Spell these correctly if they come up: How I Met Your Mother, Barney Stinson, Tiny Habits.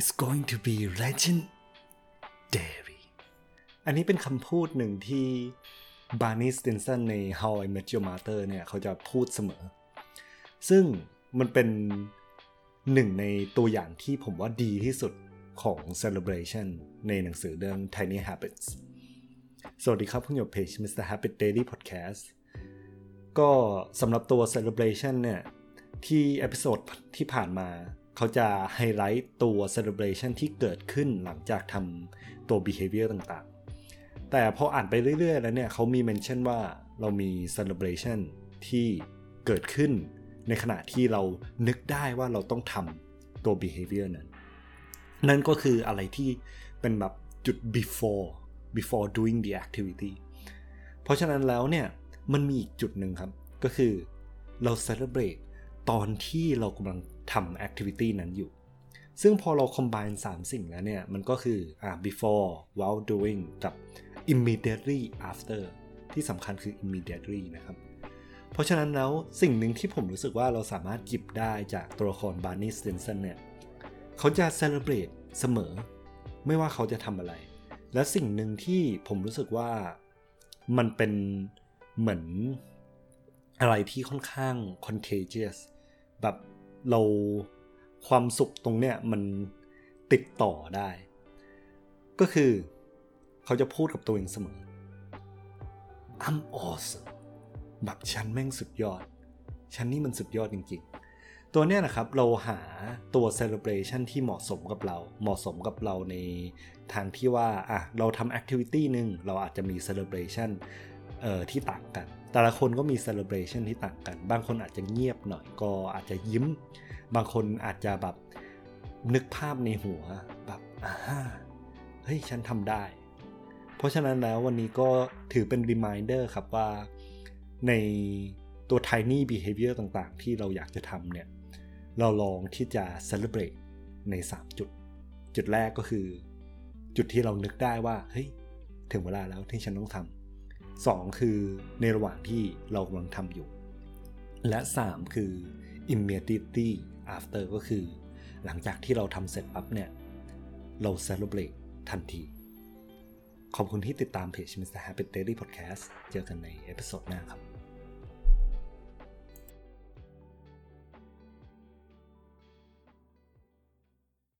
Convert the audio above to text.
It's going to be legendary อันนี้เป็นคำพูดหนึ่งที่ Barney Stinson ใน How I Met Your Mother เนี่ยเขาจะพูดเสมอซึ่งมันเป็นหนึ่งในตัวอย่างที่ผมว่าดีที่สุดของ Celebration ในหนังสือเรื่อง Tiny Habits สวัสดีครับคุณอยู่กับเพจ Mr. Habit Daily Podcast ก็สำหรับตัว Celebration เนี่ยที่เอพิโซดที่ผ่านมาเขาจะไฮไลท์ตัว Celebration ที่เกิดขึ้นหลังจากทำตัว Behavior ต่างๆแต่พออ่านไปเรื่อยๆแล้วเนี่ยเขามีเมนชั่นว่าเรามี Celebration ที่เกิดขึ้นในขณะที่เรานึกได้ว่าเราต้องทำตัว behavior นั่นก็คืออะไรที่เป็นแบบจุด before doing the activity เพราะฉะนั้นแล้วเนี่ยมันมีอีกจุดหนึ่งครับก็คือเรา celebrate ตอนที่เรากำลังทำ activity นั้นอยู่ซึ่งพอเรา combine 3 สิ่งแล้วเนี่ยมันก็คือbefore while doing กับ immediately after ที่สำคัญคือ immediately นะครับเพราะฉะนั้นแล้วสิ่งหนึ่งที่ผมรู้สึกว่าเราสามารถหยิบได้จากตัวละคร Barney Stinson เนี่ยเขาจะ celebrate เสมอไม่ว่าเขาจะทำอะไรและสิ่งหนึ่งที่ผมรู้สึกว่ามันเป็นเหมือนอะไรที่ค่อนข้าง contagious แบบเราความสุขตรงเนี้ยมันติดต่อได้ก็คือเขาจะพูดกับตัวเองเสมอ I'm awesomeแบบฉันแม่งสุดยอดฉันนี่มันสุดยอดจริงๆตัวเนี้ยนะครับเราหาตัว celebration ที่เหมาะสมกับเราในทางที่ว่าเราทำ activity นึงเราอาจจะมี celebration ที่ต่างกันแต่ละคนก็มี celebration ที่ต่างกันบางคนอาจจะเงียบหน่อยก็อาจจะยิ้มบางคนอาจจะแบบนึกภาพในหัวแบบเฮ้ยฉันทำได้เพราะฉะนั้นแล้ววันนี้ก็ถือเป็น reminder ครับว่าในตัว tiny behavior ต่างๆที่เราอยากจะทำเนี่ยเราลองที่จะ celebrate ใน3จุดแรกก็คือจุดที่เรานึกได้ว่าเฮ้ยถึงเวลาแล้วที่ฉันต้องทำ2คือในระหว่างที่เรากำลังทำอยู่และ3คือ immediately after ก็คือหลังจากที่เราทำเสร็จปั๊บเนี่ยเรา celebrate ทันทีขอบคุณที่ติดตามเพจ Mr. Habit Daily Podcast เจอกันในเอพิโซดหน้าครับ